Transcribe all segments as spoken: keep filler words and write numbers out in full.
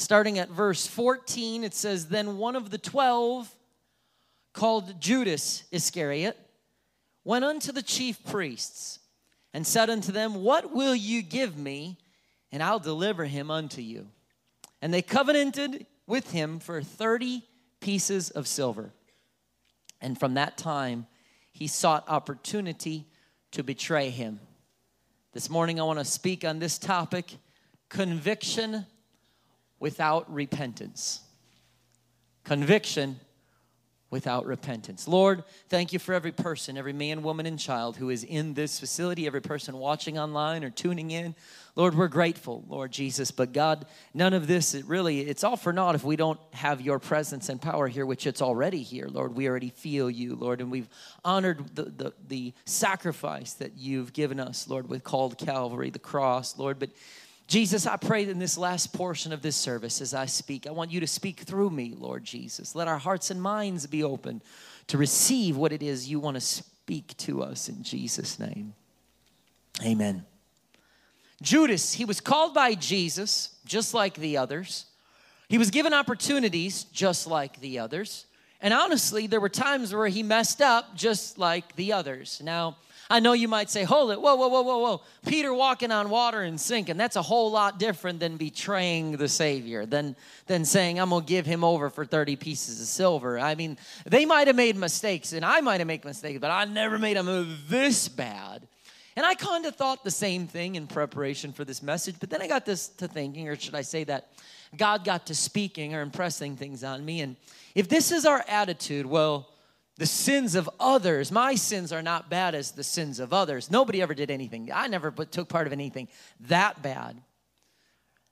Starting at verse fourteen, it says, "Then one of the twelve, called Judas Iscariot, went unto the chief priests and said unto them, What will you give me? And I'll deliver him unto you. And they covenanted with him for thirty pieces of silver. And from that time, he sought opportunity to betray him." This morning, I want to speak on this topic, conviction without repentance. Conviction without repentance. Lord, thank you for every person, every man, woman, and child who is in this facility, every person watching online or tuning in. Lord, we're grateful, Lord Jesus. But God, none of this, it really, it's all for naught if we don't have your presence and power here, which it's already here, Lord. We already feel you, Lord, and we've honored the, the, the sacrifice that you've given us, Lord, with called Calvary, the cross, Lord. But Jesus, I pray in this last portion of this service as I speak, I want you to speak through me, Lord Jesus. Let our hearts and minds be open to receive what it is you want to speak to us in Jesus' name. Amen. Judas, he was called by Jesus just like the others. He was given opportunities just like the others. And honestly, there were times where he messed up just like the others. Now, I know you might say, hold it, whoa, whoa, whoa, whoa, whoa. Peter walking on water and sinking, that's a whole lot different than betraying the Savior, than, than saying, I'm going to give him over for thirty pieces of silver. I mean, they might have made mistakes, and I might have made mistakes, but I never made a move this bad. And I kind of thought the same thing in preparation for this message, but then I got this to thinking, or should I say that God got to speaking or impressing things on me. And if this is our attitude, well, the sins of others, my sins are not bad as the sins of others. Nobody ever did anything. I never took part of anything that bad.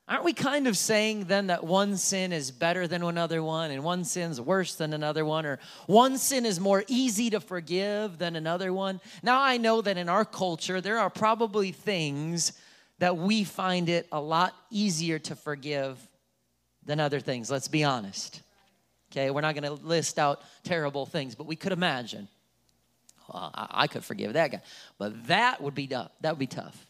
Aren't we kind of saying then that one sin is better than another one, and one sin's worse than another one, or one sin is more easy to forgive than another one? Now, I know that in our culture, there are probably things that we find it a lot easier to forgive than other things. Let's be honest. Okay, we're not going to list out terrible things, but we could imagine. Well, I could forgive that guy, but that would be tough. That would be tough.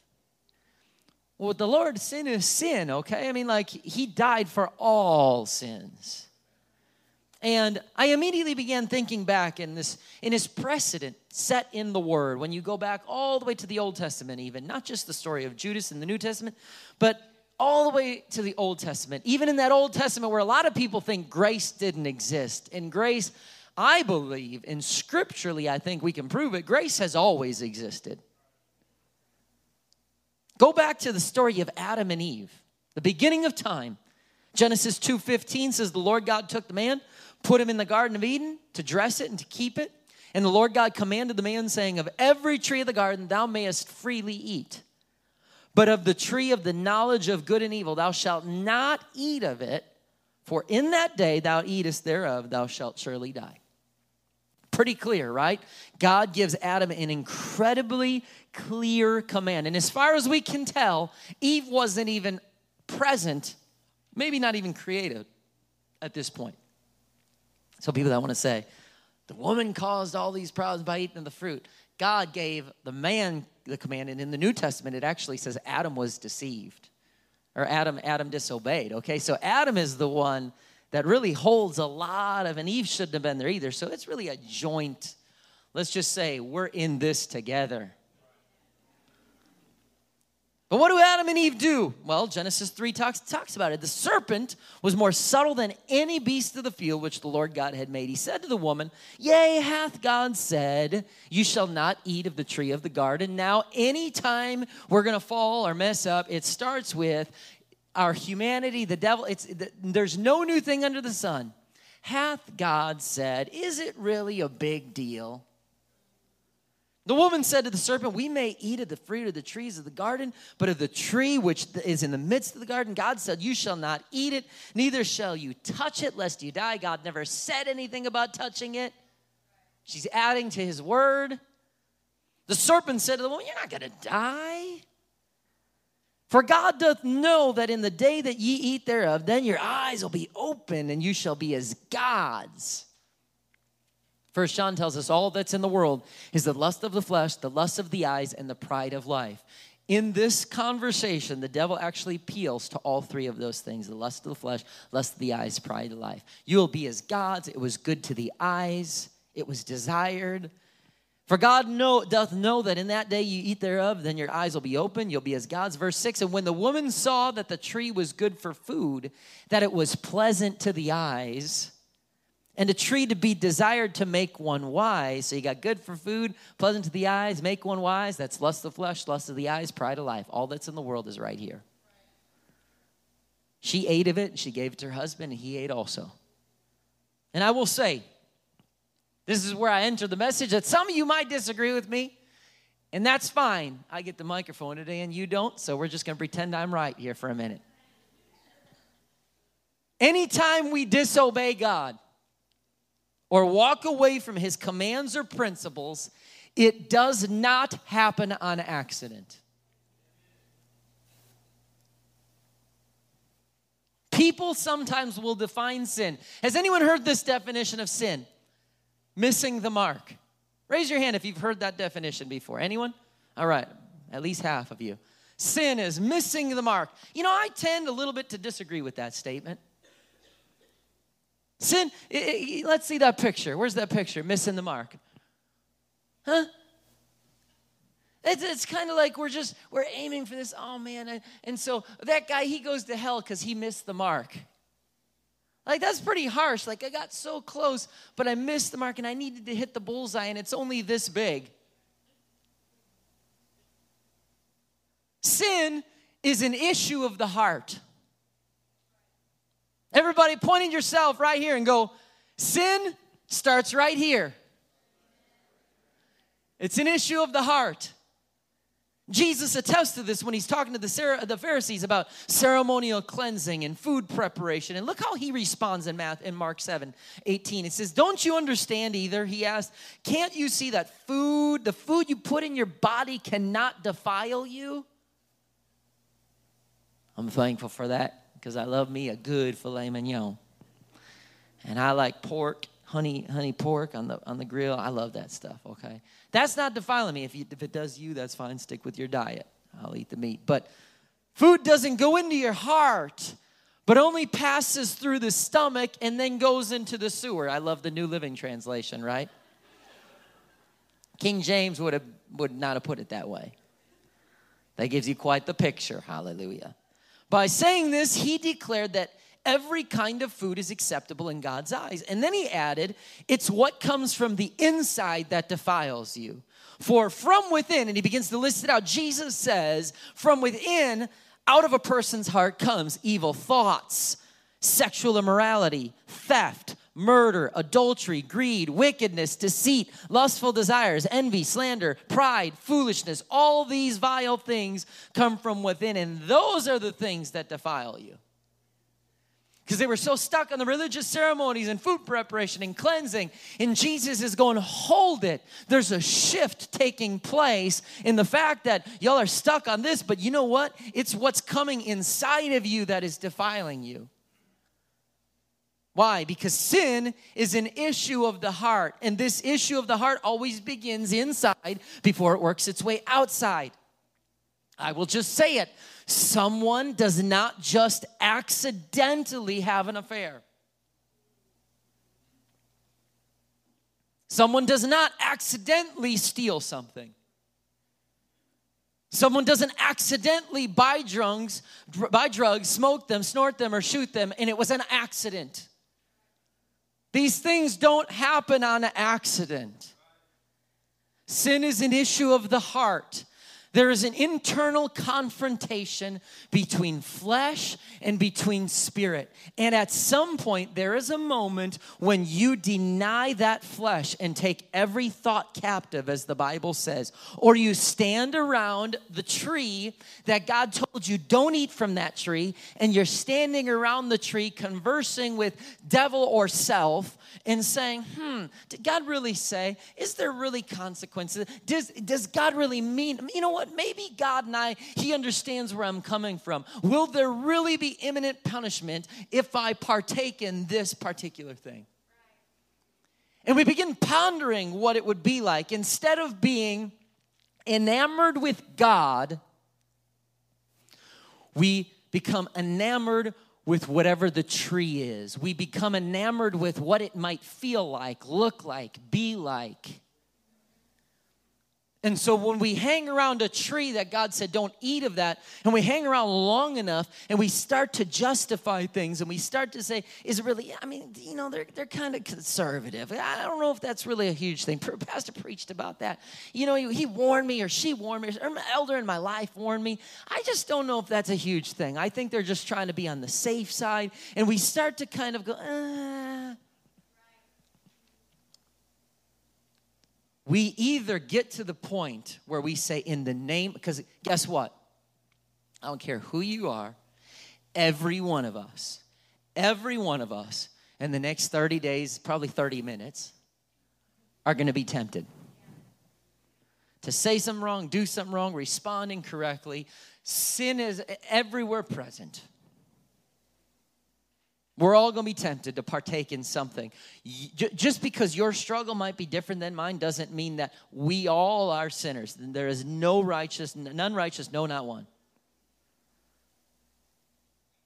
Well, the Lord, sin is sin, okay? I mean, like, he died for all sins. And I immediately began thinking back in this, in his precedent set in the Word, when you go back all the way to the Old Testament even, not just the story of Judas in the New Testament, but all the way to the Old Testament, even in that Old Testament where a lot of people think grace didn't exist. And grace, I believe, and scripturally I think we can prove it, grace has always existed. Go back to the story of Adam and Eve, the beginning of time. Genesis two fifteen says the Lord God took the man, put him in the Garden of Eden to dress it and to keep it. And the Lord God commanded the man, saying, Of every tree of the garden thou mayest freely eat. But of the tree of the knowledge of good and evil, thou shalt not eat of it, for in that day thou eatest thereof, thou shalt surely die. Pretty clear, right? God gives Adam an incredibly clear command. And as far as we can tell, Eve wasn't even present, maybe not even created at this point. So people that want to say, the woman caused all these problems by eating of the fruit. God gave the man the command, and in the New Testament, it actually says Adam was deceived, or Adam Adam disobeyed, okay? So Adam is the one that really holds a lot of, and Eve shouldn't have been there either, so it's really a joint, let's just say, we're in this together. But what do Adam and Eve do? Well, Genesis three talks, talks about it. The serpent was more subtle than any beast of the field which the Lord God had made. He said to the woman, Yea, hath God said, you shall not eat of the tree of the garden. Now, anytime we're going to fall or mess up, it starts with our humanity, the devil. It's the, there's no new thing under the sun. Hath God said, is it really a big deal? The woman said to the serpent, We may eat of the fruit of the trees of the garden, but of the tree which is in the midst of the garden, God said, You shall not eat it, neither shall you touch it, lest you die. God never said anything about touching it. She's adding to his word. The serpent said to the woman, You're not going to die. For God doth know that in the day that ye eat thereof, then your eyes will be open, and you shall be as gods. First John tells us all that's in the world is the lust of the flesh, the lust of the eyes, and the pride of life. In this conversation, the devil actually appeals to all three of those things: the lust of the flesh, lust of the eyes, pride of life. You will be as gods. It was good to the eyes. It was desired. For God know, doth know that in that day you eat thereof, then your eyes will be open. You'll be as gods. Verse six, and when the woman saw that the tree was good for food, that it was pleasant to the eyes, and a tree to be desired to make one wise. So you got good for food, pleasant to the eyes, make one wise. That's lust of the flesh, lust of the eyes, pride of life. All that's in the world is right here. She ate of it, and she gave it to her husband, and he ate also. And I will say, this is where I enter the message that some of you might disagree with me, and that's fine. I get the microphone today, and you don't, so we're just going to pretend I'm right here for a minute. Anytime we disobey God or walk away from his commands or principles, it does not happen on accident. People sometimes will define sin. Has anyone heard this definition of sin? Missing the mark. Raise your hand if you've heard that definition before. Anyone? All right, at least half of you. Sin is missing the mark. You know, I tend a little bit to disagree with that statement. Sin, it, it, let's see that picture. Where's that picture? Missing the mark. Huh? It's, it's kind of like we're just, we're aiming for this. Oh, man. And, and so that guy, he goes to hell because he missed the mark. Like, that's pretty harsh. Like, I got so close, but I missed the mark, and I needed to hit the bullseye, and it's only this big. Sin is an issue of the heart. Everybody point at yourself right here and go, sin starts right here. It's an issue of the heart. Jesus attests to this when he's talking to the, the Pharisees about ceremonial cleansing and food preparation. And look how he responds in, math, in Mark seven eighteen. It says, don't you understand either? He asked, can't you see that food, the food you put in your body cannot defile you? I'm thankful for that because I love me a good filet mignon. And I like pork. Honey, honey, pork on the on the grill. I love that stuff, okay? That's not defiling me. If, you, if it does you, that's fine. Stick with your diet. I'll eat the meat. But food doesn't go into your heart, but only passes through the stomach and then goes into the sewer. I love the New Living Translation, right? King James would have would not have put it that way. That gives you quite the picture, hallelujah. By saying this, he declared that every kind of food is acceptable in God's eyes. And then he added, it's what comes from the inside that defiles you. For from within, and he begins to list it out, Jesus says, from within, out of a person's heart comes evil thoughts, sexual immorality, theft, murder, adultery, greed, wickedness, deceit, lustful desires, envy, slander, pride, foolishness. All these vile things come from within, and those are the things that defile you. Because they were so stuck on the religious ceremonies and food preparation and cleansing. And Jesus is going, hold it. There's a shift taking place in the fact that y'all are stuck on this. But you know what? It's what's coming inside of you that is defiling you. Why? Because sin is an issue of the heart. And this issue of the heart always begins inside before it works its way outside. I will just say it. Someone does not just accidentally have an affair. Someone does not accidentally steal something. Someone doesn't accidentally buy drugs, buy drugs, smoke them, snort them, or shoot them, and it was an accident. These things don't happen on accident. Sin is an issue of the heart. There is an internal confrontation between flesh and between spirit. And at some point, there is a moment when you deny that flesh and take every thought captive, as the Bible says. Or you stand around the tree that God told you, don't eat from that tree. And you're standing around the tree conversing with devil or self and saying, hmm, did God really say? Is there really consequences? Does, does God really mean? You know what? But maybe God and I, he understands where I'm coming from. Will there really be imminent punishment if I partake in this particular thing? And we begin pondering what it would be like. Instead of being enamored with God, We become enamored with whatever the tree is. We become enamored with what it might feel like, look like, be like. And so when we hang around a tree that God said, don't eat of that, and we hang around long enough and we start to justify things and we start to say, is it really, I mean, you know, they're, they're kind of conservative. I don't know if that's really a huge thing. Pastor preached about that. You know, he, he warned me, or she warned me, or my elder in my life warned me. I just don't know if that's a huge thing. I think they're just trying to be on the safe side. And we start to kind of go, ah. We either get to the point where we say in the name, because guess what? I don't care who you are, every one of us, every one of us in the next thirty days, probably thirty minutes, are going to be tempted. To say something wrong, do something wrong, respond incorrectly. Sin is everywhere present. We're all going to be tempted to partake in something. Just because your struggle might be different than mine doesn't mean that we all are sinners. There is no righteous, none righteous, no, not one.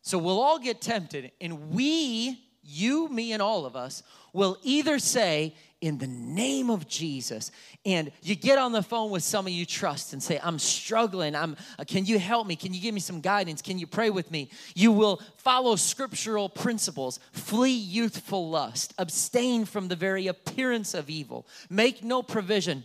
So we'll all get tempted, and we, you, me, and all of us, will either say, in the name of Jesus, and you get on the phone with someone you trust and say, I'm struggling, I'm, can you help me? Can you give me some guidance? Can you pray with me? You will follow scriptural principles, flee youthful lust, abstain from the very appearance of evil, make no provision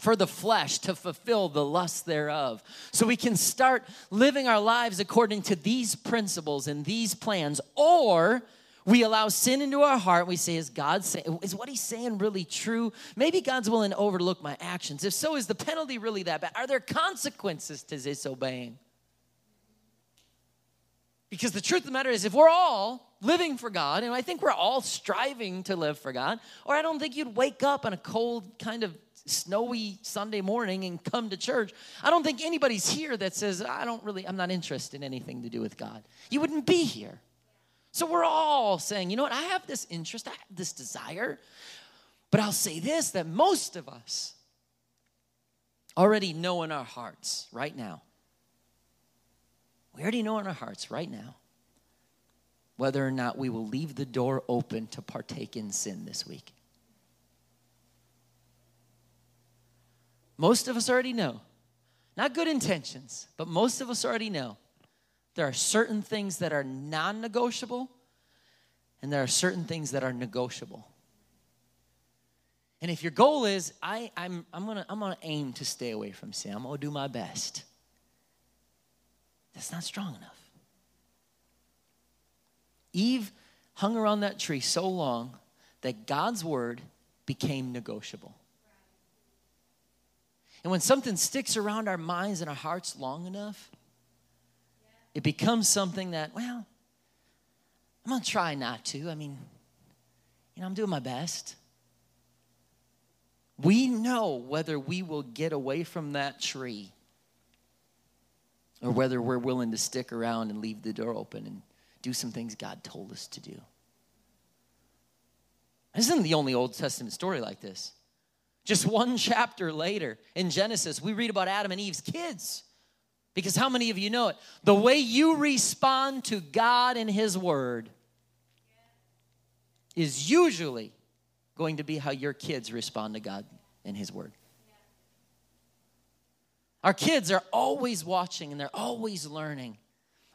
for the flesh to fulfill the lust thereof. So we can start living our lives according to these principles and these plans, or we allow sin into our heart. We say, is God saying, is what he's saying really true? Maybe God's willing to overlook my actions. If so, is the penalty really that bad? Are there consequences to disobeying? Because the truth of the matter is, if we're all living for God, and I think we're all striving to live for God, or I don't think you'd wake up on a cold, kind of snowy Sunday morning and come to church. I don't think anybody's here that says, I don't really, I'm not interested in anything to do with God. You wouldn't be here. So we're all saying, you know what, I have this interest, I have this desire, but I'll say this, that most of us already know in our hearts right now, we already know in our hearts right now, whether or not we will leave the door open to partake in sin this week. Most of us already know, not good intentions, but most of us already know. There are certain things that are non-negotiable, and there are certain things that are negotiable. And if your goal is, I, I'm, I'm gonna, I'm gonna aim to stay away from sin, I'm gonna do my best, that's not strong enough. Eve hung around that tree so long that God's word became negotiable. And when something sticks around our minds and our hearts long enough, it becomes something that, well, I'm going to try not to. I mean, you know, I'm doing my best. We know whether we will get away from that tree or whether we're willing to stick around and leave the door open and do some things God told us to do. This isn't the only Old Testament story like this. Just one chapter later in Genesis, we read about Adam and Eve's kids. Because how many of you know it? The way you respond to God and his word is usually going to be how your kids respond to God and his word. Our kids are always watching and they're always learning,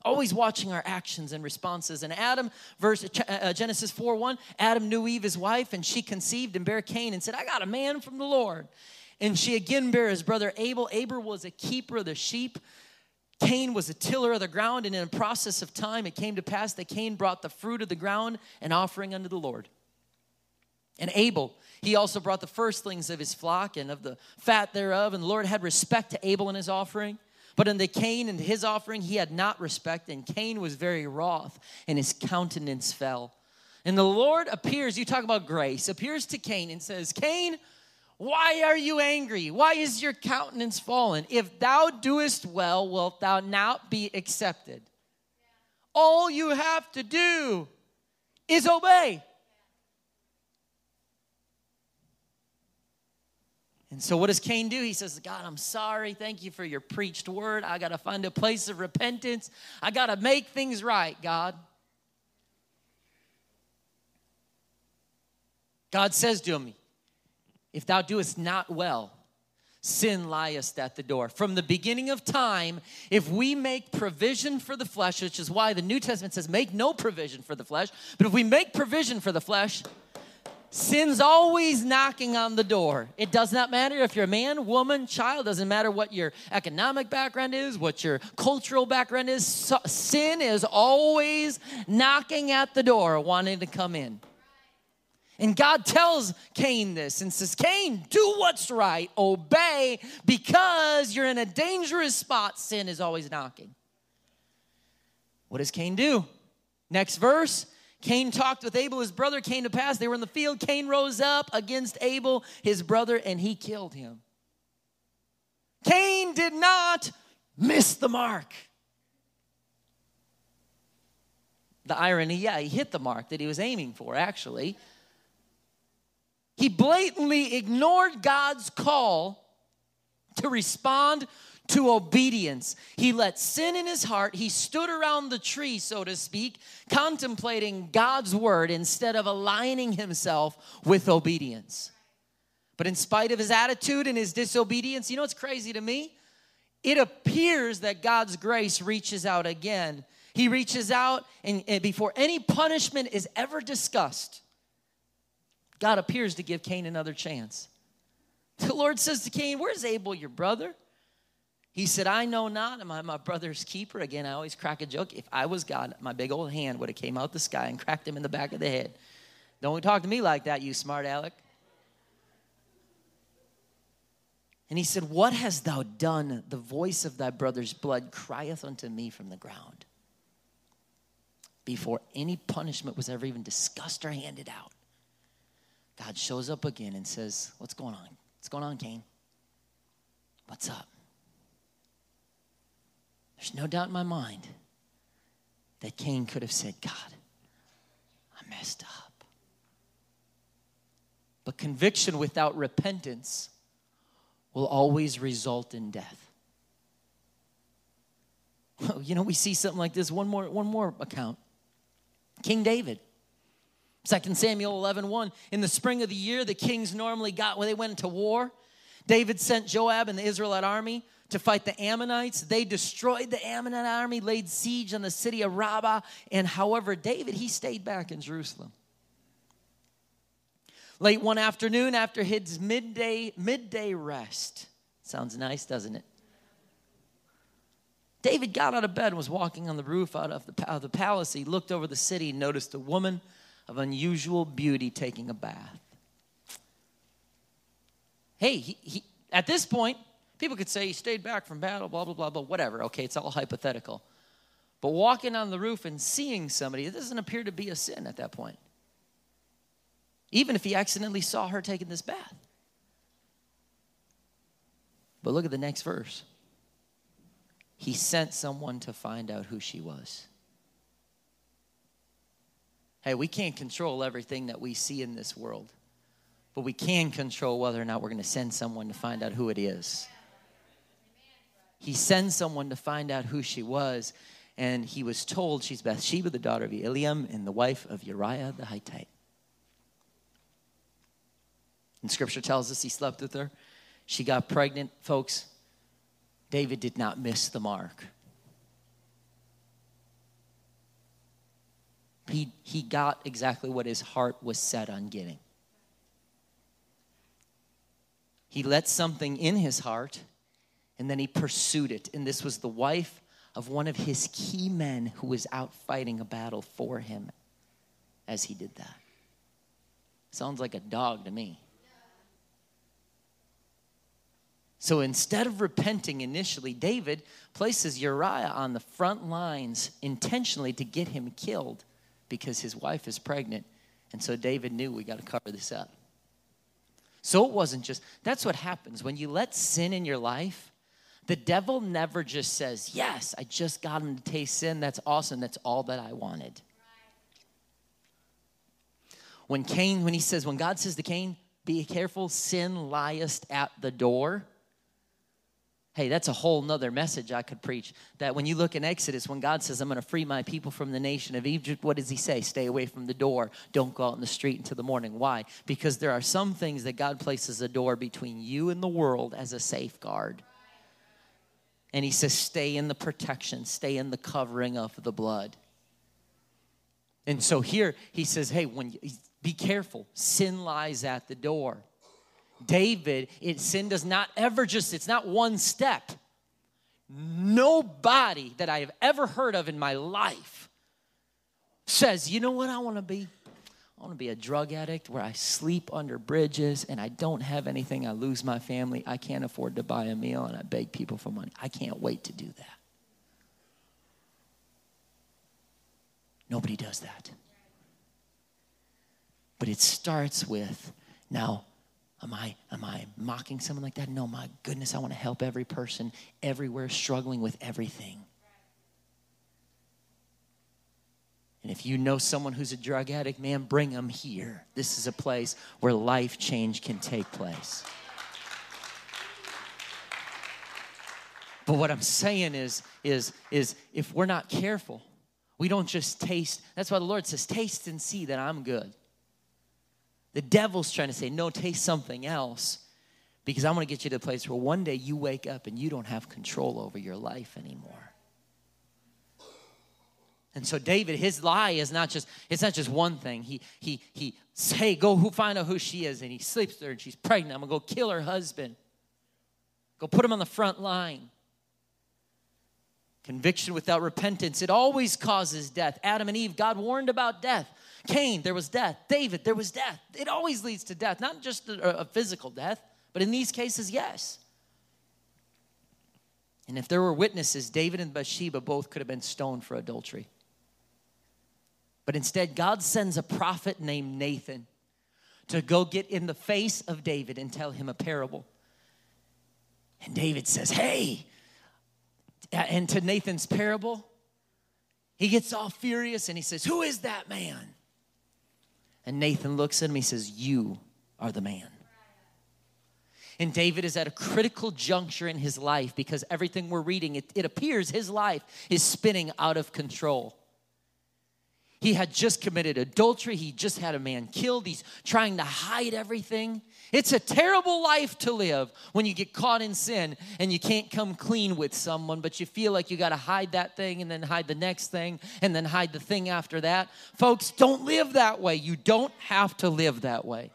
always watching our actions and responses. And Adam, verse, uh, Genesis four one, Adam knew Eve, his wife, and she conceived and bare Cain and said, I got a man from the Lord. And she again bare his brother Abel. Abel was a keeper of the sheep. Cain was a tiller of the ground, and in the process of time it came to pass that Cain brought the fruit of the ground, an offering unto the Lord. And Abel, he also brought the firstlings of his flock and of the fat thereof, and the Lord had respect to Abel and his offering. But unto Cain and his offering he had not respect, and Cain was very wroth, and his countenance fell. And the Lord appears, you talk about grace, appears to Cain and says, Cain, why are you angry? Why is your countenance fallen? If thou doest well, wilt thou not be accepted? Yeah. All you have to do is obey. Yeah. And So what does Cain do? He says, God, I'm sorry. Thank you for your preached word. I got to find a place of repentance. I got to make things right, God. God says to him, if thou doest not well, sin liest at the door. From the beginning of time, if we make provision for the flesh, which is why the New Testament says make no provision for the flesh, but if we make provision for the flesh, sin's always knocking on the door. It does not matter if you're a man, woman, child, doesn't matter what your economic background is, what your cultural background is. So, sin is always knocking at the door, wanting to come in. And God tells Cain this and says, Cain, do what's right, obey, because you're in a dangerous spot. Sin is always knocking. What does Cain do? Next verse, Cain talked with Abel, his brother. Came to pass, they were in the field. Cain rose up against Abel, his brother, and he killed him. Cain did not miss the mark. The irony, yeah, he hit the mark that he was aiming for, actually. He blatantly ignored God's call to respond to obedience. He let sin in his heart. He stood around the tree, so to speak, contemplating God's word instead of aligning himself with obedience. But in spite of his attitude and his disobedience, you know what's crazy to me? It appears that God's grace reaches out again. He reaches out, and, and before any punishment is ever discussed, God appears to give Cain another chance. The Lord says to Cain, where's Abel, your brother? He said, I know not. Am I my brother's keeper? Again, I always crack a joke. If I was God, my big old hand would have came out the sky and cracked him in the back of the head. Don't talk to me like that, you smart aleck. And he said, what hast thou done? The voice of thy brother's blood crieth unto me from the ground. Before any punishment was ever even discussed or handed out, God shows up again and says, what's going on? What's going on, Cain? What's up? There's no doubt in my mind that Cain could have said, God, I messed up. But conviction without repentance will always result in death. You know, we see something like this. One more, one more account. King David. Second Samuel eleven one, in the spring of the year, the kings normally got, when they went into war, David sent Joab and the Israelite army to fight the Ammonites. They destroyed the Ammonite army, laid siege on the city of Rabbah. And however, David, he stayed back in Jerusalem. Late one afternoon, after his midday, midday rest, sounds nice, doesn't it? David got out of bed and was walking on the roof out of the, out of the palace. He looked over the city and noticed a woman of unusual beauty taking a bath. Hey, he, he, at this point, people could say he stayed back from battle, blah, blah, blah, blah, whatever. Okay, it's all hypothetical. But walking on the roof and seeing somebody, it doesn't appear to be a sin at that point. Even if he accidentally saw her taking this bath. But look at the next verse. He sent someone to find out who she was. Hey, we can't control everything that we see in this world, but we can control whether or not we're going to send someone to find out who it is. He sends someone to find out who she was, and he was told she's Bathsheba, the daughter of Eliam, and the wife of Uriah the Hittite. And Scripture tells us he slept with her. She got pregnant. Folks, David did not miss the mark. He, he got exactly what his heart was set on getting. He let something in his heart, and then he pursued it. And this was the wife of one of his key men who was out fighting a battle for him as he did that. Sounds like a dog to me. So instead of repenting initially, David places Uriah on the front lines intentionally to get him killed, because his wife is pregnant, and so David knew we got to cover this up. So it wasn't just, that's what happens. When you let sin in your life, the devil never just says, yes, I just got him to taste sin. That's awesome. That's all that I wanted. Right. When Cain, when he says, when God says to Cain, Be careful, sin liest at the door. Hey, that's a whole nother message I could preach. That when you look in Exodus, when God says, I'm going to free my people from the nation of Egypt, what does he say? Stay away from the door. Don't go out in the street until the morning. Why? Because there are some things that God places a door between you and the world as a safeguard. And he says, stay in the protection, stay in the covering of the blood. And so here he says, hey, when you, be careful. Sin lies at the door. David, it, sin does not ever just, it's not one step. Nobody that I have ever heard of in my life says, you know what I want to be? I want to be a drug addict where I sleep under bridges and I don't have anything. I lose my family. I can't afford to buy a meal and I beg people for money. I can't wait to do that. Nobody does that. But it starts with, now, Am I, am I mocking someone like that? No, my goodness, I want to help every person everywhere struggling with everything. And if you know someone who's a drug addict, man, bring them here. This is a place where life change can take place. But what I'm saying is, is, is if we're not careful, we don't just taste. That's why the Lord says, taste and see that I'm good. The devil's trying to say, no, taste something else, because I want to get you to a place where one day you wake up and you don't have control over your life anymore. And so David, his lie is not just, it's not just one thing. He, he, he says, hey, go who find out who she is. And he sleeps there and she's pregnant. I'm going to go kill her husband. Go put him on the front line. Conviction without repentance, it always causes death. Adam and Eve, God warned about death. Cain, there was death. David, there was death. It always leads to death, not just a, a physical death, but in these cases, yes. And if there were witnesses, David and Bathsheba both could have been stoned for adultery. But instead, God sends a prophet named Nathan to go get in the face of David and tell him a parable. And David says, hey, and to Nathan's parable, he gets all furious and he says, who is that man? And Nathan looks at him, he says, you are the man. And David is at a critical juncture in his life because everything we're reading, it, it appears his life is spinning out of control. He had just committed adultery. He just had a man killed. He's trying to hide everything. It's a terrible life to live when you get caught in sin and you can't come clean with someone, but you feel like you got to hide that thing and then hide the next thing and then hide the thing after that. Folks, don't live that way. You don't have to live that way.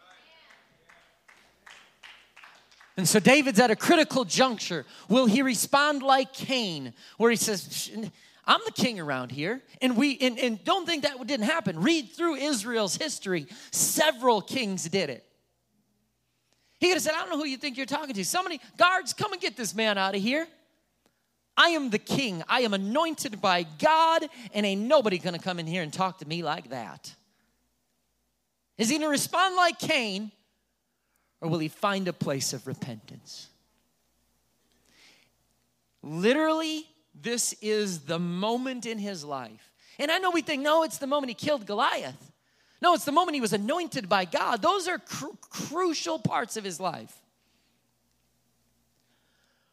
And so David's at a critical juncture. Will he respond like Cain, where he says, I'm the king around here, and we and, and don't think that didn't happen. Read through Israel's history. Several kings did it. He could have said, I don't know who you think you're talking to. Somebody, guards, come and get this man out of here. I am the king. I am anointed by God, and ain't nobody going to come in here and talk to me like that. Is he going to respond like Cain, or will he find a place of repentance? Literally, this is the moment in his life. And I know we think, no, it's the moment he killed Goliath. No, it's the moment he was anointed by God. Those are cr- crucial parts of his life.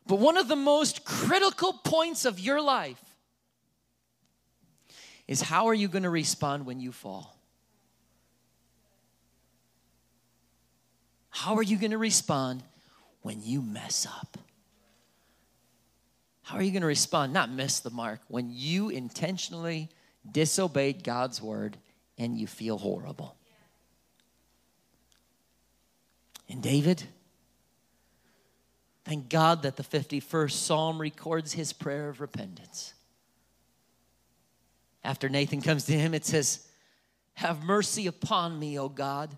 But one of the most critical points of your life is, how are you going to respond when you fall? How are you going to respond when you mess up? How are you going to respond, not miss the mark, when you intentionally disobeyed God's word and you feel horrible? And David, thank God that the fifty-first Psalm records his prayer of repentance. After Nathan comes to him, it says, have mercy upon me, O God,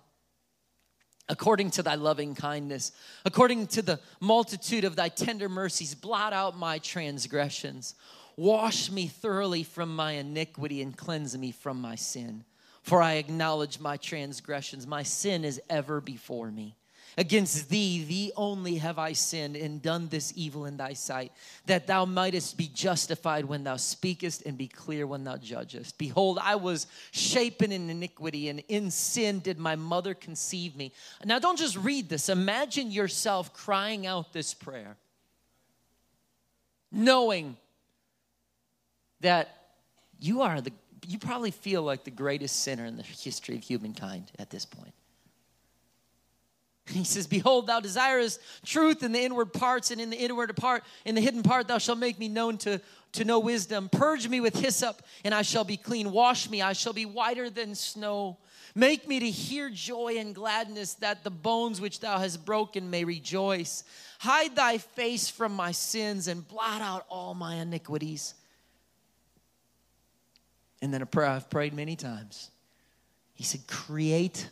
according to thy loving kindness, according to the multitude of thy tender mercies, blot out my transgressions. Wash me thoroughly from my iniquity and cleanse me from my sin. For I acknowledge my transgressions. My sin is ever before me. Against thee, thee only have I sinned and done this evil in thy sight, that thou mightest be justified when thou speakest and be clear when thou judgest. Behold, I was shapen in iniquity, and in sin did my mother conceive me. Now don't just read this. Imagine yourself crying out this prayer, knowing that you are the, you probably feel like the greatest sinner in the history of humankind at this point. He says, behold, thou desirest truth in the inward parts, and in the inward part, in the hidden part, thou shalt make me known to, to know wisdom. Purge me with hyssop, and I shall be clean. Wash me, I shall be whiter than snow. Make me to hear joy and gladness, that the bones which thou hast broken may rejoice. Hide thy face from my sins, and blot out all my iniquities. And then a prayer I've prayed many times. He said, create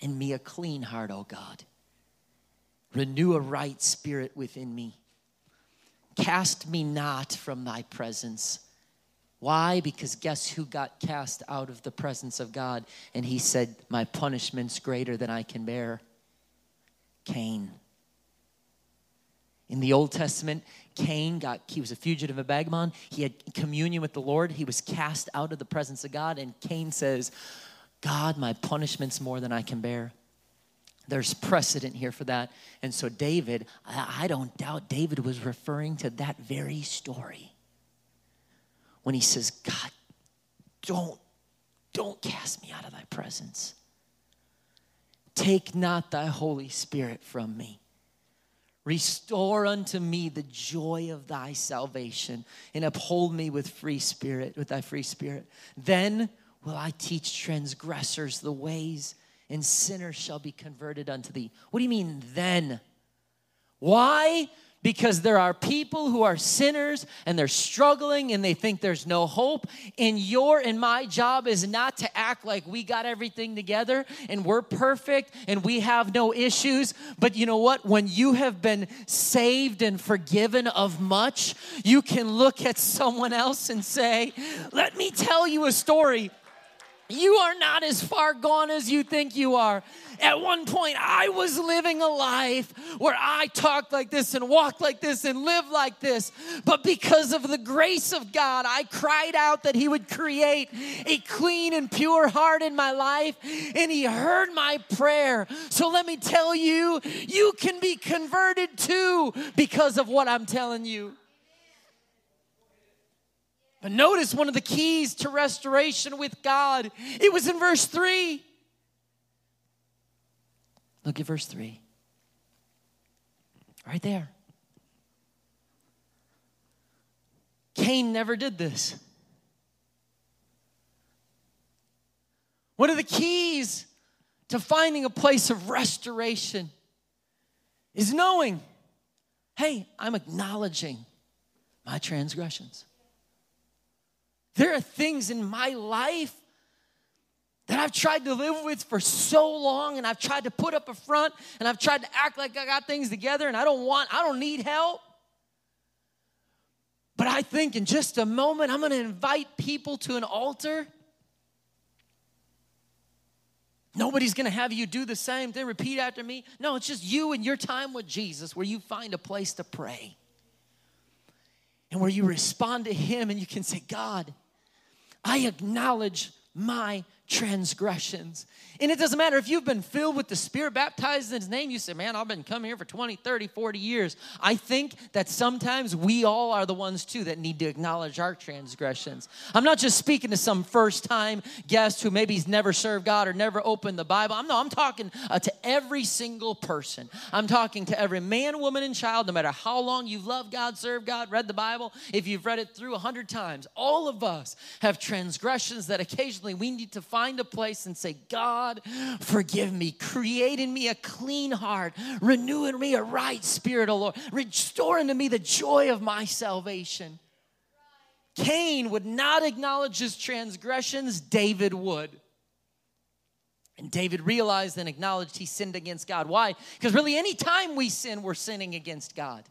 in me a clean heart, O God. Renew a right spirit within me. Cast me not from thy presence. Why? Because guess who got cast out of the presence of God? And he said, my punishment's greater than I can bear. Cain. In the Old Testament, Cain got, he was a fugitive of Bagman. He had communion with the Lord. He was cast out of the presence of God. And Cain says, God, my punishment's more than I can bear. There's precedent here for that. And so David, I don't doubt David was referring to that very story when he says, God, don't, don't cast me out of thy presence. Take not thy Holy Spirit from me. Restore unto me the joy of thy salvation, and uphold me with free spirit, with thy free spirit. Then will I teach transgressors the ways, and sinners shall be converted unto thee. What do you mean then? Why? Because there are people who are sinners, and they're struggling, and they think there's no hope. And your and my job is not to act like we got everything together, and we're perfect, and we have no issues. But you know what? When you have been saved and forgiven of much, you can look at someone else and say, let me tell you a story. You are not as far gone as you think you are. At one point, I was living a life where I talked like this and walked like this and lived like this. But because of the grace of God, I cried out that he would create a clean and pure heart in my life. And he heard my prayer. So let me tell you, you can be converted too because of what I'm telling you. But notice one of the keys to restoration with God. It was in verse three. Look at verse three. Right there. Cain never did this. One of the keys to finding a place of restoration is knowing, hey, I'm acknowledging my transgressions. There are things in my life that I've tried to live with for so long, and I've tried to put up a front, and I've tried to act like I got things together, and I don't want, I don't need help. But I think in just a moment, I'm going to invite people to an altar. Nobody's going to have you do the same thing, repeat after me. No, it's just you and your time with Jesus where you find a place to pray. And where you respond to him and you can say, God, I acknowledge my transgressions. And it doesn't matter if you've been filled with the Spirit, baptized in his name. You say, man, I've been coming here for twenty, thirty, forty years. I think that sometimes we all are the ones too that need to acknowledge our transgressions. I'm not just speaking to some first-time guest who maybe has never served God or never opened the Bible. I'm, no, I'm talking uh, to every single person. I'm talking to every man, woman, and child, no matter how long you've loved God, served God, read the Bible. If you've read it through a hundred times, all of us have transgressions that occasionally we need to find a place and say, God, forgive me. Create in me a clean heart. Renew in me a right spirit, O Lord. Restore unto me the joy of my salvation. Cain would not acknowledge his transgressions. David would. And David realized and acknowledged he sinned against God. Why? Because really any time we sin, we're sinning against God.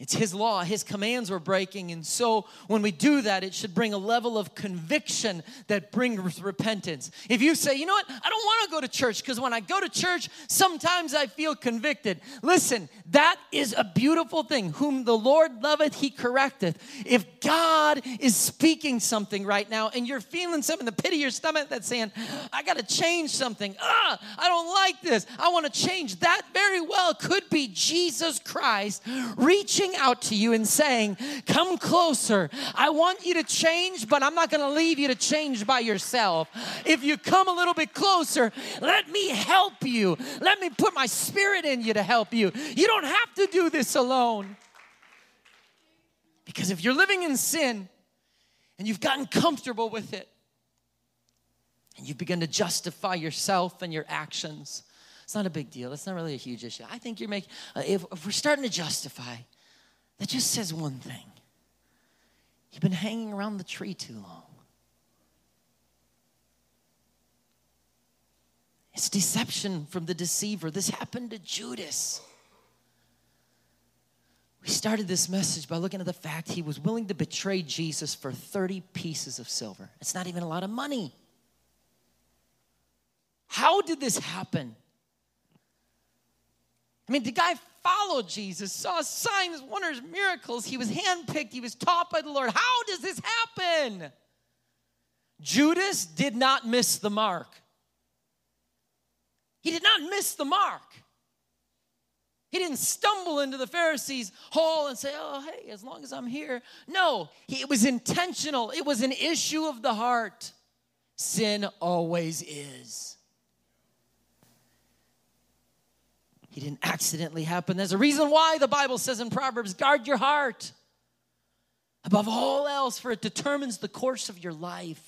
It's his law. His commands we're breaking. And so when we do that, it should bring a level of conviction that brings repentance. If you say, you know what, I don't want to go to church because when I go to church, sometimes I feel convicted. Listen, that is a beautiful thing. Whom the Lord loveth, he correcteth. If God is speaking something right now and you're feeling something in the pit of your stomach that's saying, I got to change something. Ah, I don't like this. I want to change. That very well could be Jesus Christ reaching out to you and saying, come closer. I want you to change, but I'm not going to leave you to change by yourself. If you come a little bit closer, let me help you. Let me put my spirit in you to help you. You don't have to do this alone. Because if you're living in sin and you've gotten comfortable with it and you've begun to justify yourself and your actions, it's not a big deal. It's not really a huge issue. I think you're making, uh, if, if we're starting to justify, that just says one thing. You've been hanging around the tree too long. It's deception from the deceiver. This happened to Judas. We started this message by looking at the fact he was willing to betray Jesus for thirty pieces of silver. It's not even a lot of money. How did this happen? I mean, the guy followed Jesus, saw signs, wonders, miracles. He was handpicked. He was taught by the Lord. How does this happen? Judas did not miss the mark. He did not miss the mark. He didn't stumble into the Pharisees' hole and say, oh, hey, as long as I'm here. No, he, it was intentional. It was an issue of the heart. Sin always is. He didn't accidentally happen. There's a reason why the Bible says in Proverbs, guard your heart above all else, for it determines the course of your life.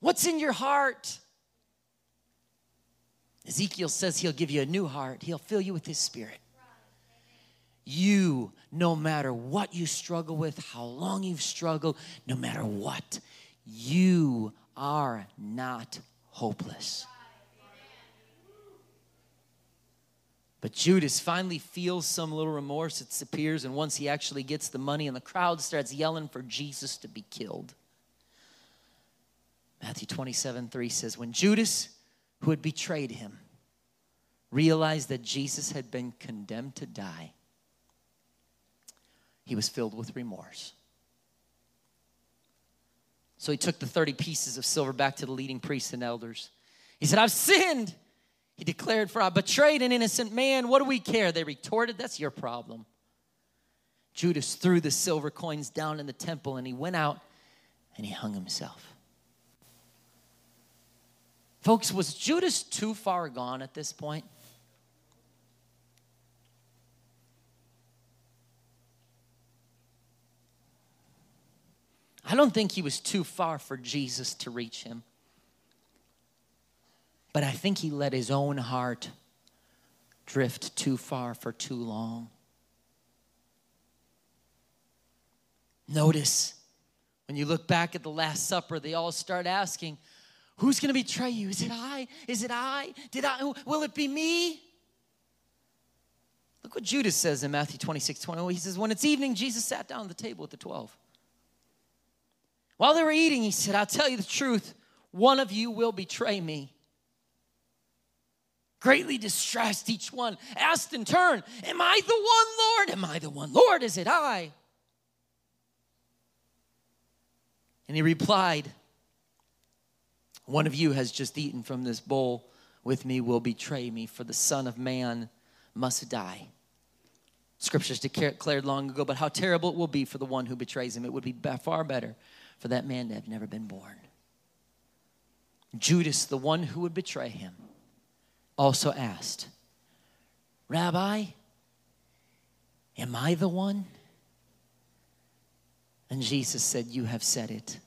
What's in your heart? Ezekiel says he'll give you a new heart. He'll fill you with his spirit. You, no matter what you struggle with, how long you've struggled, no matter what, you are not hopeless. But Judas finally feels some little remorse. It disappears, and once he actually gets the money and the crowd starts yelling for Jesus to be killed. Matthew twenty-seven three says, when Judas, who had betrayed him, realized that Jesus had been condemned to die, he was filled with remorse. So he took the thirty pieces of silver back to the leading priests and elders. He said, I've sinned. He declared, for I betrayed an innocent man. What do we care? They retorted, that's your problem. Judas threw the silver coins down in the temple and he went out and he hung himself. Folks, was Judas too far gone at this point? I don't think he was too far for Jesus to reach him. But I think he let his own heart drift too far for too long. Notice, when you look back at the Last Supper, they all start asking, who's going to betray you? Is it I? Is it I? Did I? Will it be me? Look what Judas says in Matthew twenty-six twenty. He says, when it's evening, Jesus sat down at the table with the twelve. While they were eating, he said, I'll tell you the truth. One of you will betray me. Greatly distressed, each one asked in turn, am I the one, Lord? Am I the one, Lord? Is it I? And he replied, one of you has just eaten from this bowl with me, will betray me, for the Son of Man must die. Scriptures declared long ago, but how terrible it will be for the one who betrays him. It would be far better for that man to have never been born. Judas, the one who would betray him, also asked, Rabbi, am I the one? And Jesus said, you have said it.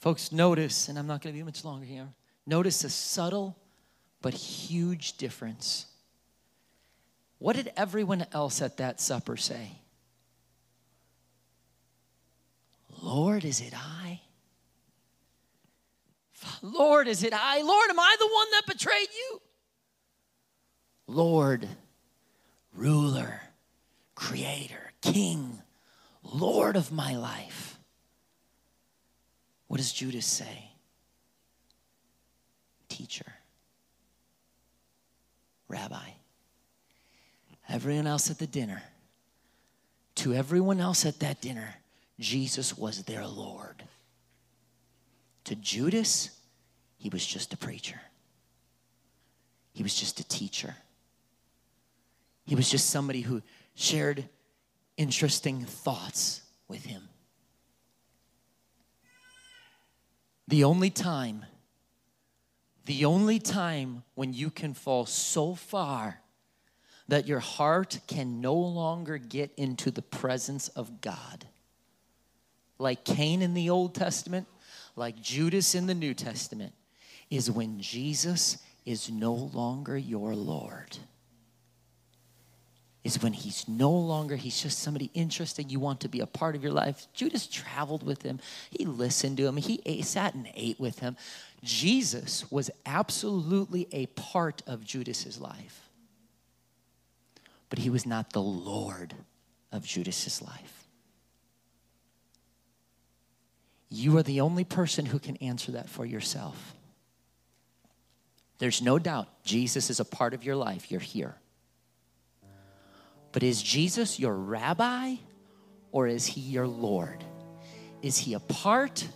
Folks, notice, and I'm not going to be much longer here, notice a subtle but huge difference. What did everyone else at that supper say? Lord, is it I? Lord, is it I? Lord, am I the one that betrayed you? Lord, ruler, creator, king, Lord of my life. What does Judas say? Teacher, Rabbi. Everyone else at the dinner, to everyone else at that dinner, Jesus was their Lord. To Judas, he was just a preacher. He was just a teacher. He was just somebody who shared interesting thoughts with him. The only time, the only time when you can fall so far that your heart can no longer get into the presence of God. Like Cain in the Old Testament, like Judas in the New Testament, is when Jesus is no longer your Lord. Is when he's no longer, he's just somebody interesting you want to be a part of your life. Judas traveled with him. He listened to him. He ate, sat and ate with him. Jesus was absolutely a part of Judas's life. But he was not the Lord of Judas's life. You are the only person who can answer that for yourself. There's no doubt Jesus is a part of your life. You're here. But is Jesus your rabbi or is he your Lord? Is he a part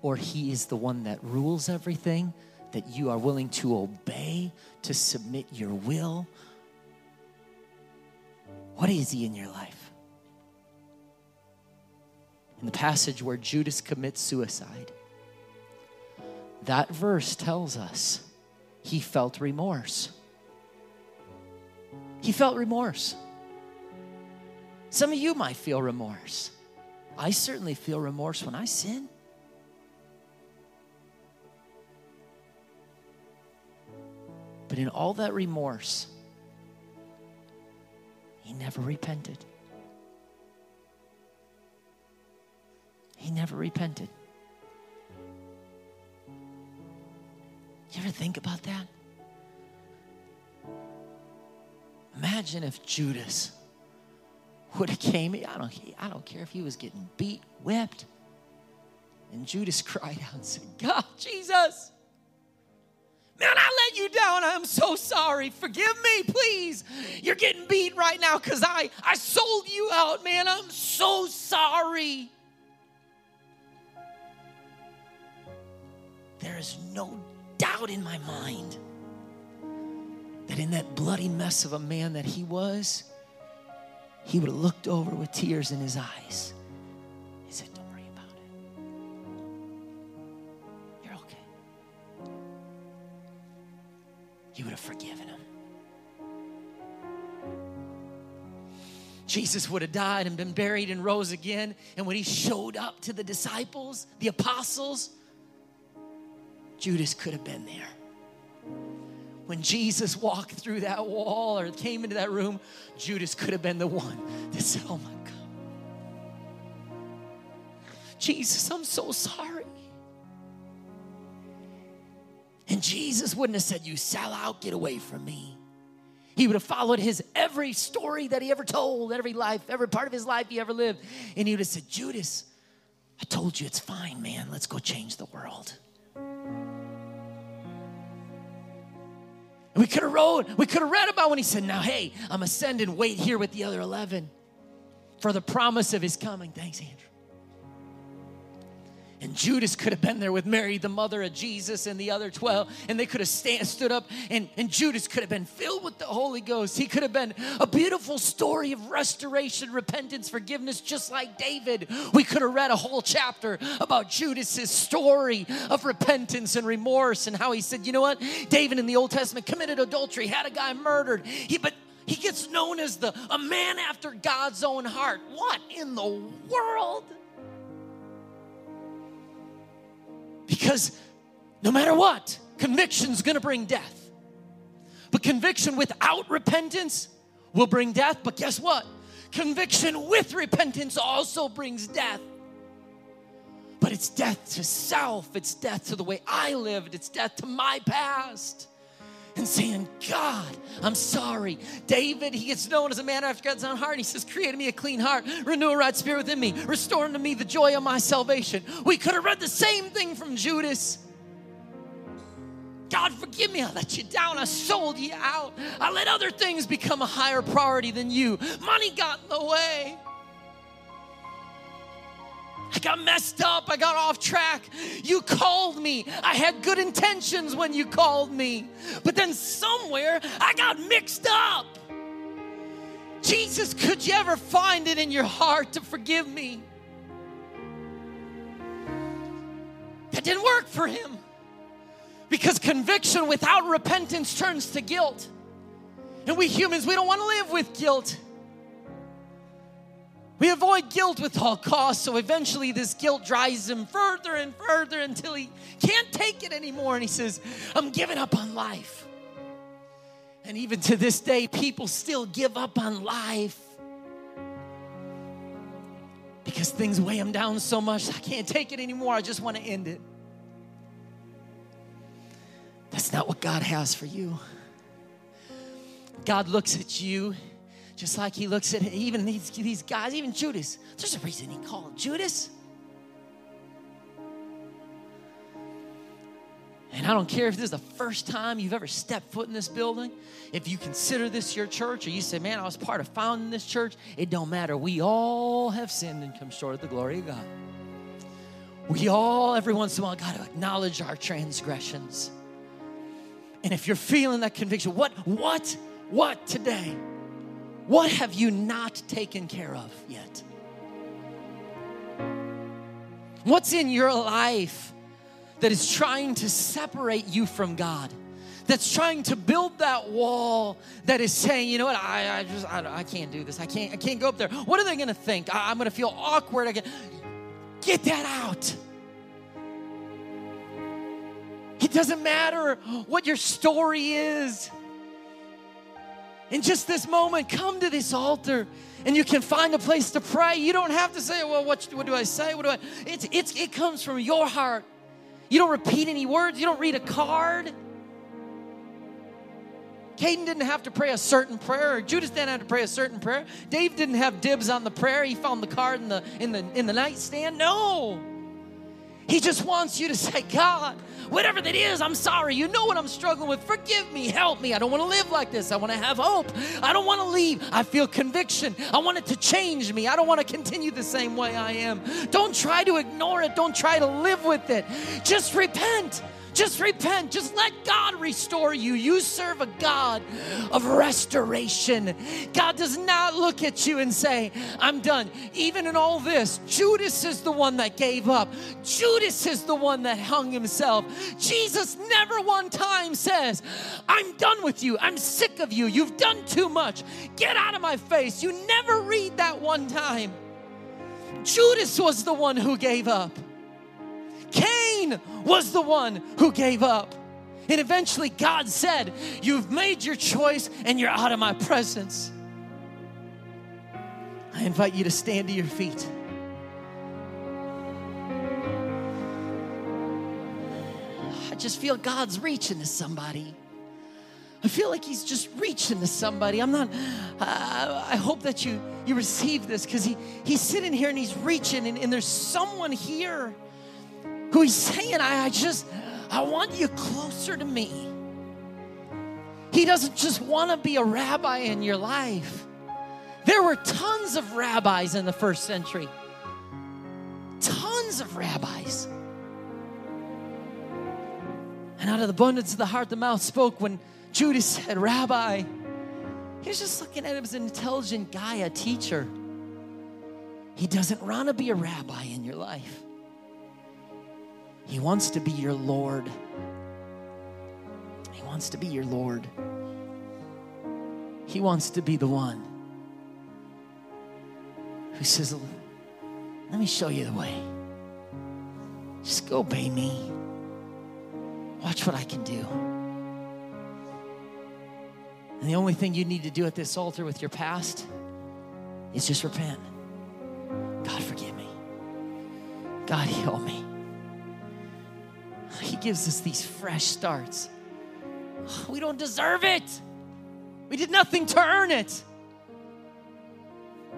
or he is the one that rules everything, that you are willing to obey, to submit your will? What is he in your life? In the passage where Judas commits suicide, that verse tells us he felt remorse. He felt remorse. Some of you might feel remorse. I certainly feel remorse when I sin. But in all that remorse, he never repented. He never repented. You ever think about that? Imagine if Judas would have came. I don't, I don't care if he was getting beat, whipped. And Judas cried out and said, God, Jesus, man, I let you down. I'm so sorry. Forgive me, please. You're getting beat right now because I, I sold you out, man. I'm so sorry. There is no doubt in my mind that in that bloody mess of a man that he was, he would have looked over with tears in his eyes. He said, don't worry about it. You're okay. You would have forgiven him. Jesus would have died and been buried and rose again. And when he showed up to the disciples, the apostles, Judas could have been there. When Jesus walked through that wall or came into that room, Judas could have been the one that said, oh my God. Jesus, I'm so sorry. And Jesus wouldn't have said, you sell out, get away from me. He would have followed his every story that he ever told, every life, every part of his life he ever lived. And he would have said, Judas, I told you it's fine, man. Let's go change the world. And we could have wrote, we could have read about when he said, now, hey, I'm ascending, wait here with the other eleven for the promise of his coming. Thanks, Andrew. And Judas could have been there with Mary, the mother of Jesus, and the other twelve. And they could have stand, stood up. And, and Judas could have been filled with the Holy Ghost. He could have been a beautiful story of restoration, repentance, forgiveness, just like David. We could have read a whole chapter about Judas's story of repentance and remorse and how he said, you know what? David in the Old Testament committed adultery, had a guy murdered. He, but he gets known as the a man after God's own heart. What in the world? Because no matter what, conviction's going to bring death. But conviction without repentance will bring death. But guess what? Conviction with repentance also brings death. But it's death to self. It's death to the way I lived. It's death to my past. and saying, God, I'm sorry. David, he gets known as a man after God's own heart. He says, create in me a clean heart, renew a right spirit within me, restore unto me the joy of my salvation. We could have read the same thing from Judas. God, forgive me, I let you down, I sold you out. I let other things become a higher priority than you. Money got in the way. I got messed up, I got off track. You called me. I had good intentions when you called me. But then somewhere, I got mixed up. Jesus, could you ever find it in your heart to forgive me? That didn't work for him. Because conviction without repentance turns to guilt. And we humans, we don't want to live with guilt. We avoid guilt with all costs, so eventually this guilt drives him further and further until he can't take it anymore. And he says, I'm giving up on life. And even to this day, people still give up on life because things weigh him down so much. I can't take it anymore. I just want to end it. That's not what God has for you. God looks at you just like he looks at even these, these guys, even Judas. There's a reason he called Judas. And I don't care if this is the first time you've ever stepped foot in this building. If you consider this your church or you say, man, I was part of founding this church, it don't matter. We all have sinned and come short of the glory of God. We all, every once in a while, got to acknowledge our transgressions. And if you're feeling that conviction, what, what, what today? What have you not taken care of yet? What's in your life that is trying to separate you from God? That's trying to build that wall that is saying, you know what, I, I just, I, I can't do this. I can't, I can't go up there. What are they going to think? I, I'm going to feel awkward. I get, get that out. It doesn't matter what your story is. In just this moment, come to this altar and you can find a place to pray. You don't have to say, well, what, what do I say? What do I? It's, it's, it comes from your heart. You don't repeat any words. You don't read a card. Cain didn't have to pray a certain prayer. Or Judas didn't have to pray a certain prayer. Dave didn't have dibs on the prayer. He found the card in the, in the, in the nightstand. No. He just wants you to say, God, whatever that is, I'm sorry. You know what I'm struggling with. Forgive me. Help me. I don't want to live like this. I want to have hope. I don't want to leave. I feel conviction. I want it to change me. I don't want to continue the same way I am. Don't try to ignore it. Don't try to live with it. Just repent. Just repent. Just let God restore you. You serve a God of restoration. God does not look at you and say, I'm done. Even in all this, Judas is the one that gave up. Judas is the one that hung himself. Jesus never one time says, I'm done with you. I'm sick of you. You've done too much. Get out of my face. You never read that one time. Judas was the one who gave up. Cain was the one who gave up. And eventually God said, you've made your choice and you're out of my presence. I invite you to stand to your feet. I just feel God's reaching to somebody. I feel like he's just reaching to somebody. I'm not, uh, I hope that you, you receive this because he, he's sitting here and he's reaching and, and there's someone here who he's saying, I, I just, I want you closer to me. He doesn't just want to be a rabbi in your life. There were tons of rabbis in the first century. Tons of rabbis. And out of the abundance of the heart, the mouth spoke. When Judas said, Rabbi, he was just looking at him as an intelligent guy, a teacher. He doesn't want to be a rabbi in your life. He wants to be your Lord. He wants to be your Lord. He wants to be the one who says, let me show you the way. Just go obey me. Watch what I can do. And the only thing you need to do at this altar with your past is just repent. God, forgive me. God, heal me. He gives us these fresh starts. We don't deserve it. We did nothing to earn it.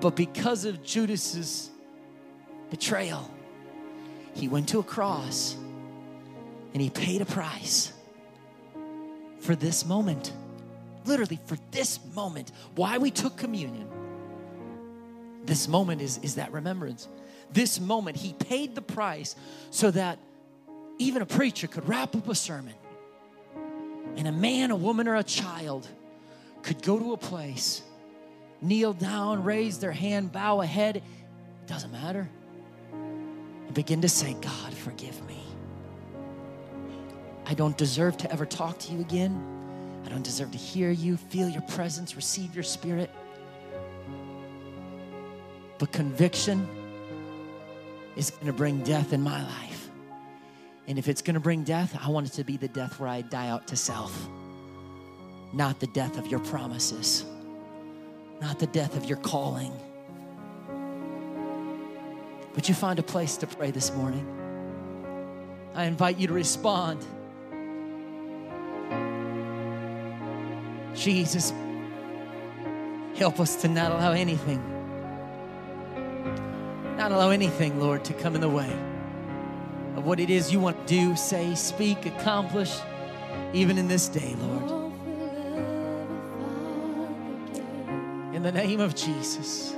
But because of Judas's betrayal, he went to a cross and he paid a price for this moment. Literally for this moment. Why we took communion. This moment is, is that remembrance. This moment, he paid the price so that even a preacher could wrap up a sermon. And a man, a woman, or a child could go to a place, kneel down, raise their hand, bow a head, doesn't matter, and begin to say, God, forgive me. I don't deserve to ever talk to you again. I don't deserve to hear you, feel your presence, receive your spirit. But conviction is going to bring death in my life. And if it's going to bring death, I want it to be the death where I die out to self. Not the death of your promises. Not the death of your calling. Would you find a place to pray this morning? I invite you to respond. Jesus, help us to not allow anything, not allow anything, Lord, to come in the way of what it is you want to do, say, speak, accomplish, even in this day, Lord. In the name of Jesus.